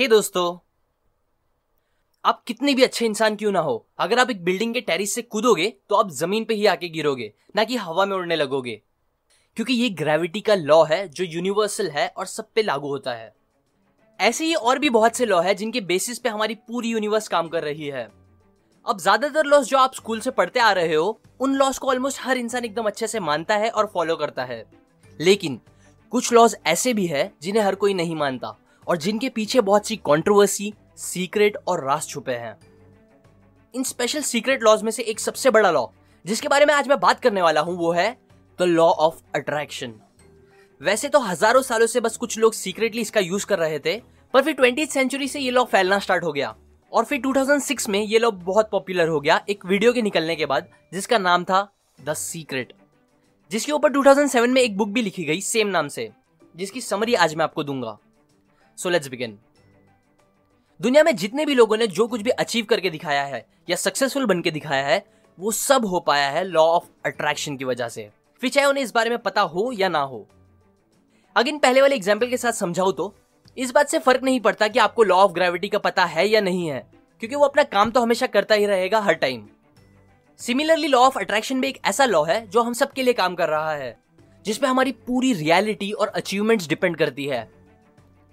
हे दोस्तों, आप कितने भी अच्छे इंसान क्यों ना हो, अगर आप एक बिल्डिंग के टेरिस से कूदोगे तो आप जमीन पे ही आके गिरोगे, ना कि हवा में उड़ने लगोगे, क्योंकि ये ग्रेविटी का लॉ है जो यूनिवर्सल है और सब पे लागू होता है। ऐसे ही और भी बहुत से लॉ है जिनके बेसिस पे हमारी पूरी यूनिवर्स काम कर रही है। अब ज्यादातर लॉस जो आप स्कूल से पढ़ते आ रहे हो, उन लॉस को ऑलमोस्ट हर इंसान एकदम अच्छे से मानता है और फॉलो करता है, लेकिन कुछ लॉज ऐसे भी है जिन्हें हर कोई नहीं मानता और जिनके पीछे बहुत सी कंट्रोवर्सी, सीक्रेट और राज छुपे हैं। इन स्पेशल सीक्रेट लॉज में से एक सबसे बड़ा लॉ जिसके बारे में आज मैं बात करने वाला हूं वो है द लॉ ऑफ अट्रैक्शन। वैसे तो हजारों सालों से बस कुछ लोग सीक्रेटली इसका यूज कर रहे थे, पर फिर 20वीं सेंचुरी से ये लॉ फैलना स्टार्ट हो गया और फिर 2006 में ये लॉ बहुत पॉपुलर हो गया एक वीडियो के निकलने के बाद जिसका नाम था द सीक्रेट, जिसके ऊपर 2007 में एक बुक भी लिखी गई सेम नाम से, जिसकी समरी आज मैं आपको दूंगा। So let's begin. दुनिया में जितने भी लोगों ने जो कुछ भी अचीव करके दिखाया है या सक्सेसफुल बन के दिखाया है, वो सब हो पाया है लॉ ऑफ अट्रैक्शन की वजह से, फिर चाहे उन्हें इस बारे में पता हो या ना हो। अगेन पहले वाले एग्जाम्पल के साथ समझाऊं तो इस बात से फर्क नहीं पड़ता कि आपको लॉ ऑफ ग्रेविटी का पता है या नहीं है, क्योंकि वो अपना काम तो हमेशा करता ही रहेगा हर time. Similarly law of attraction भी एक ऐसा लॉ है जो हम सबके लिए काम कर रहा है, जिसमें हमारी पूरी रियलिटी और अचीवमेंट्स डिपेंड करती है।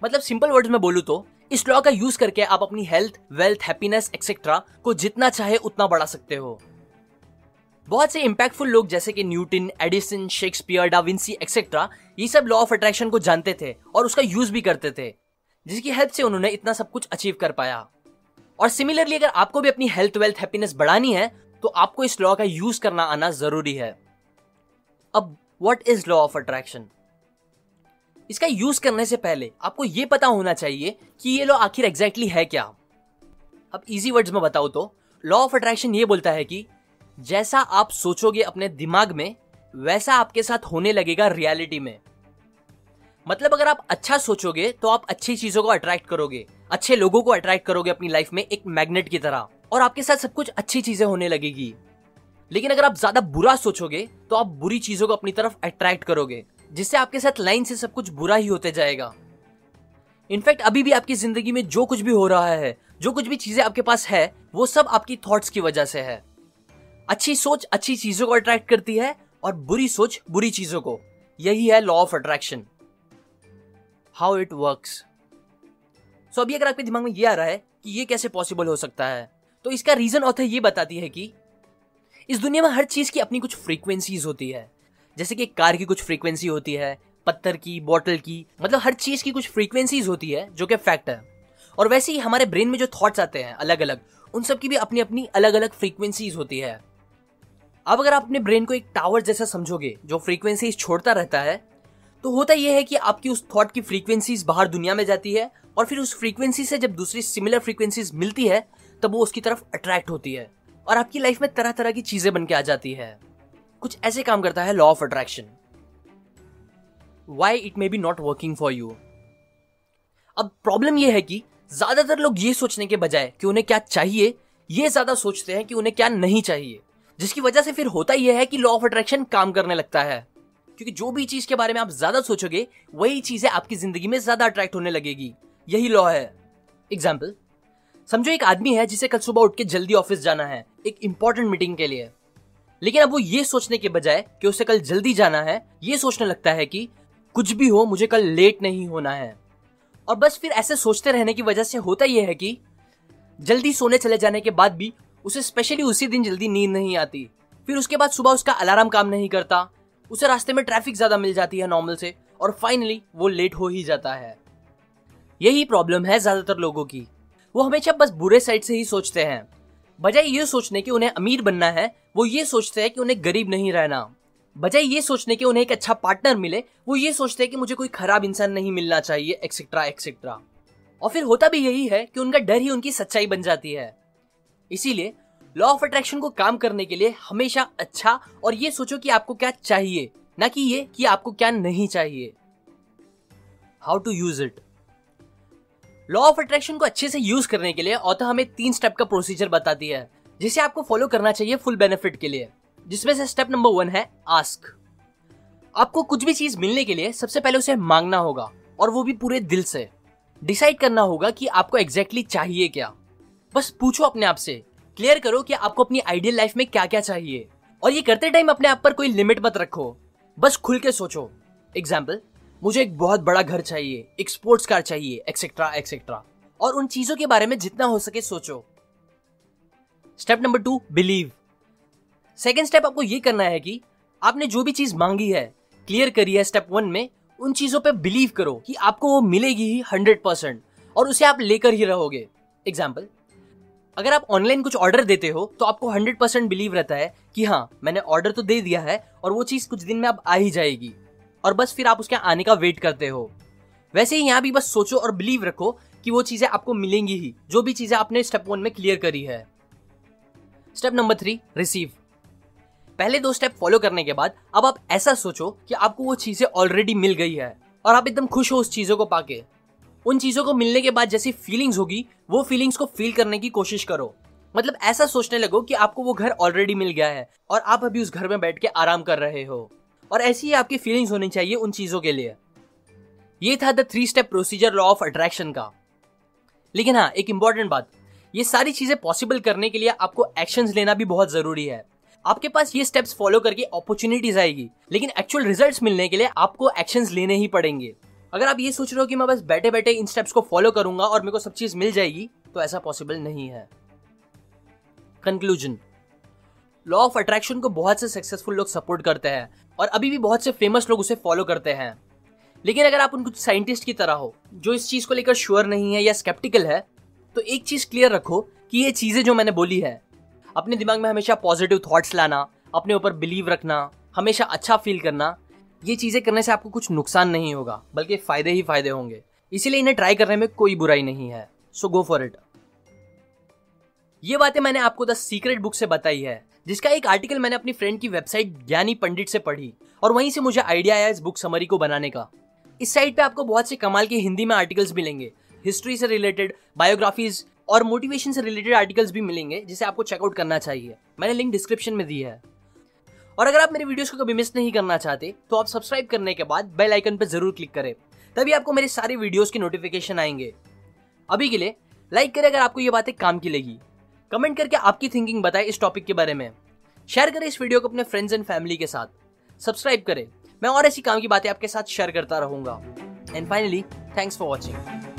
मतलब सिंपल वर्ड्स में बोलूं तो इस लॉ का यूज करके आप अपनी हेल्थ, वेल्थ, हैप्पीनेस एक्सेट्रा को जितना चाहे उतना बढ़ा सकते हो। बहुत से इम्पैक्टफुल लोग जैसे कि Newton, Edison, Shakespeare, da Vinci etcetera ये सब लॉ ऑफ अट्रैक्शन को जानते थे और उसका यूज भी करते थे, जिसकी हेल्प से उन्होंने इतना सब कुछ अचीव कर पाया। और सिमिलरली अगर आपको भी अपनी हेल्थ, वेल्थ, हैप्पीनेस बढ़ानी है तो आपको इस लॉ का यूज करना आना जरूरी है। अब what is law of attraction? इसका यूज करने से पहले आपको ये पता होना चाहिए कि ये लॉ आखिर एग्जैक्टली है क्या। अब इजी वर्ड्स में बताऊं तो लॉ ऑफ अट्रैक्शन ये बोलता है कि जैसा आप सोचोगे अपने दिमाग में, वैसा आपके साथ होने लगेगा रियलिटी में। मतलब अगर आप अच्छा सोचोगे तो आप अच्छी चीजों को अट्रैक्ट करोगे, अच्छे लोगों को अट्रैक्ट करोगे अपनी लाइफ में एक मैग्नेट की तरह, और आपके साथ सब कुछ अच्छी चीजें होने लगेगी। लेकिन अगर आप ज्यादा बुरा सोचोगे तो आप बुरी चीजों को अपनी तरफ अट्रैक्ट करोगे, जिससे आपके साथ लाइन से सब कुछ बुरा ही होते जाएगा। इनफैक्ट अभी भी आपकी जिंदगी में जो कुछ भी हो रहा है, जो कुछ भी चीजें आपके पास है, वो सब आपकी थॉट्स की वजह से है। अच्छी सोच अच्छी चीजों को अट्रैक्ट करती है और बुरी सोच बुरी चीजों को। यही है law of attraction, how it works. So अभी अगर आपके दिमाग में ये आ रहा है कि ये कैसे पॉसिबल हो सकता है, तो इसका रीजन ऑथर ये बताती है कि इस दुनिया में हर चीज की अपनी कुछ फ्रीक्वेंसीज होती है, जैसे कि कार की कुछ फ्रीक्वेंसी होती है, पत्थर की, बॉटल की, मतलब हर चीज की कुछ फ्रीक्वेंसीज होती है जो कि फैक्ट है। और वैसे ही हमारे ब्रेन में जो थॉट्स आते हैं अलग अलग, उन सब की भी अपनी अपनी अलग अलग फ्रीक्वेंसीज होती है। अब अगर आप अपने ब्रेन को एक टावर जैसा समझोगे जो फ्रीक्वेंसीज छोड़ता रहता है, तो होता यह है कि आपकी उस थॉट की फ्रीक्वेंसीज बाहर दुनिया में जाती है और फिर उस फ्रीक्वेंसी से जब दूसरी सिमिलर फ्रीक्वेंसीज मिलती है तब वो उसकी तरफ अट्रैक्ट होती है और आपकी लाइफ में तरह तरह की चीजें बन के आ जाती है। कुछ ऐसे काम करता है law of attraction. Why it may be not working for you. अब प्रॉब्लम यह है कि ज्यादातर लोग ये सोचने के बजाय कि उन्हें क्या चाहिए, ये ज्यादा सोचते हैं कि उन्हें क्या नहीं चाहिए, जिसकी वजह से फिर होता यह है कि लॉ ऑफ अट्रैक्शन काम करने लगता है, क्योंकि जो भी चीज के बारे में आप ज्यादा सोचोगे वही चीजें आपकी जिंदगी में ज्यादा अट्रैक्ट होने लगेगी। यही लॉ है। एग्जाम्पल समझो एक आदमी है जिसे कल सुबह उठ के जल्दी ऑफिस जाना है एक इंपॉर्टेंट मीटिंग के लिए, लेकिन अब वो ये सोचने के बजाय कि उसे कल जल्दी जाना है, ये सोचने लगता है कि कुछ भी हो मुझे कल लेट नहीं होना है। और बस फिर ऐसे सोचते रहने की वजह से होता यह है कि जल्दी सोने चले जाने के बाद भी उसे स्पेशली उसी दिन जल्दी नींद नहीं आती, फिर उसके बाद सुबह उसका अलार्म काम नहीं करता, उसे रास्ते में ट्रैफिक ज्यादा मिल जाती है नॉर्मल से, और फाइनली वो लेट हो ही जाता है। यही प्रॉब्लम है ज्यादातर लोगों की, वो हमेशा बस बुरे साइड से ही सोचते हैं। बजाय ये सोचने के उन्हें अमीर बनना है, वो ये सोचते हैं कि उन्हें गरीब नहीं रहना। बजाय ये सोचने के उन्हें एक अच्छा पार्टनर मिले, वो ये सोचते हैं कि मुझे कोई खराब इंसान नहीं मिलना चाहिए एक्सेट्रा एक्सेट्रा। और फिर होता भी यही है कि उनका डर ही उनकी सच्चाई बन जाती है। इसीलिए लॉ ऑफ अट्रैक्शन को काम करने के लिए हमेशा अच्छा और ये सोचो कि आपको क्या चाहिए, ना कि ये कि आपको क्या नहीं चाहिए। How to use it. Law of attraction को अच्छे से यूज करने के लिए ऑथर हमें 3 स्टेप का प्रोसीजर बताती है जिसे आपको फॉलो करना चाहिए फुल बेनिफिट के लिए, जिसमें से स्टेप नंबर 1 है आस्क। आपको कुछ भी चीज मिलने के लिए सबसे पहले उसे मांगना होगा, और वो भी पूरे दिल से। डिसाइड करना होगा कि आपको एग्जैक्टली चाहिए क्या। बस पूछो अपने आप से, क्लियर करो कि आपको अपनी आइडियल लाइफ में क्या क्या चाहिए। और ये करते टाइम अपने आप पर कोई लिमिट मत रखो, बस खुल के सोचो। एग्जाम्पल, मुझे एक बहुत बड़ा घर चाहिए, एक स्पोर्ट्स कार चाहिए, एक्सेट्रा एक्सेट्रा। और उन चीजों के बारे में जितना हो सके सोचो। Step number 2, believe. Second step आपको ये करना है कि आपने जो भी चीज मांगी है, क्लियर करी है स्टेप 1 में, उन चीजों पे बिलीव करो कि आपको वो मिलेगी ही 100% और उसे आप लेकर ही रहोगे। एग्जाम्पल, अगर आप ऑनलाइन कुछ ऑर्डर देते हो तो आपको 100% बिलीव रहता है कि हाँ, मैंने ऑर्डर तो दे दिया है और वो चीज कुछ दिन में अब आ ही जाएगी, और बस फिर आप उसके आने का वेट करते हो। वैसे ही यहाँ भी बस सोचो और बिलीव रखो कि वो चीजें आपको मिलेंगी ही, जो भी चीजें आपने स्टेप 1 में क्लियर करी है। Step number 3, receive. पहले 2 स्टेप फॉलो करने के बाद अब आप ऐसा सोचो कि आपको वो चीजें ऑलरेडी मिल गई है और आप एकदम खुश हो उस चीजों को पाके। उन चीजों को मिलने के बाद जैसी फीलिंग्स होगी, वो फीलिंग्स को फील करने की कोशिश करो। मतलब ऐसा सोचने लगो कि आपको वो घर ऑलरेडी मिल गया है और आप अभी उस घर में बैठ के आराम कर रहे हो, और ऐसी ही आपकी फीलिंग्स होनी चाहिए उन चीजों के लिए। ये था the 3 step procedure law of attraction का। लेकिन हाँ, एक इंपॉर्टेंट बात, ये सारी चीजें पॉसिबल करने के लिए आपको एक्शंस लेना भी बहुत जरूरी है। आपके पास ये स्टेप्स फॉलो करके अपॉर्चुनिटीज आएगी, लेकिन एक्चुअल रिजल्ट्स मिलने के लिए आपको एक्शंस लेने ही पड़ेंगे। अगर आप ये सोच रहे हो कि मैं बस बैठे बैठे इन स्टेप्स को फॉलो करूंगा और मेरे को सब चीज मिल जाएगी, तो ऐसा पॉसिबल नहीं है। कंक्लूजन, लॉ ऑफ अट्रैक्शन को बहुत से सक्सेसफुल लोग सपोर्ट करते हैं और अभी भी बहुत से फेमस लोग उसे फॉलो करते हैं। लेकिन अगर आप उन कुछ साइंटिस्ट की तरह हो जो इस चीज को लेकर श्योर नहीं है या स्केप्टिकल है, तो एक चीज क्लियर रखो कि ये चीजें जो मैंने बोली है, अपने दिमाग में हमेशा पॉजिटिव थॉट्स लाना, अपने ऊपर बिलीव रखना, हमेशा अच्छा फील करना, ये चीजें करने से आपको कुछ नुकसान नहीं होगा, बल्कि फायदे ही फायदे होंगे। इसीलिए इन्हें ट्राई करने में कोई बुराई नहीं है। So go for it. ये बातें मैंने आपको द सीक्रेट बुक से बताई है, जिसका एक आर्टिकल मैंने अपनी फ्रेंड की वेबसाइट ज्ञानी पंडित से पढ़ी और वहीं से मुझे आइडिया आया इस बुक समरी को बनाने का। इस साइट पे आपको बहुत से कमाल के हिंदी में आर्टिकल्स मिलेंगे, हिस्ट्री से रिलेटेड, बायोग्राफीज और मोटिवेशन से रिलेटेड आर्टिकल्स भी मिलेंगे, जिसे आपको चेकआउट करना चाहिए। मैंने लिंक डिस्क्रिप्शन में दी है। और अगर आप मेरे वीडियोस को कभी मिस नहीं करना चाहते, तो आप सब्सक्राइब करने के बाद बेल आइकन पर जरूर क्लिक करें, तभी आपको मेरे सारे वीडियोस के नोटिफिकेशन आएंगे। अभी के लिए लाइक करें अगर आपको ये बातें काम की लगी, कमेंट करके आपकी थिंकिंग बताएं इस टॉपिक के बारे में, शेयर करें इस वीडियो को अपने फ्रेंड्स एंड फैमिली के साथ, सब्सक्राइब करें। मैं और ऐसी काम की बातें आपके साथ शेयर करता रहूंगा। And finally, thanks for watching.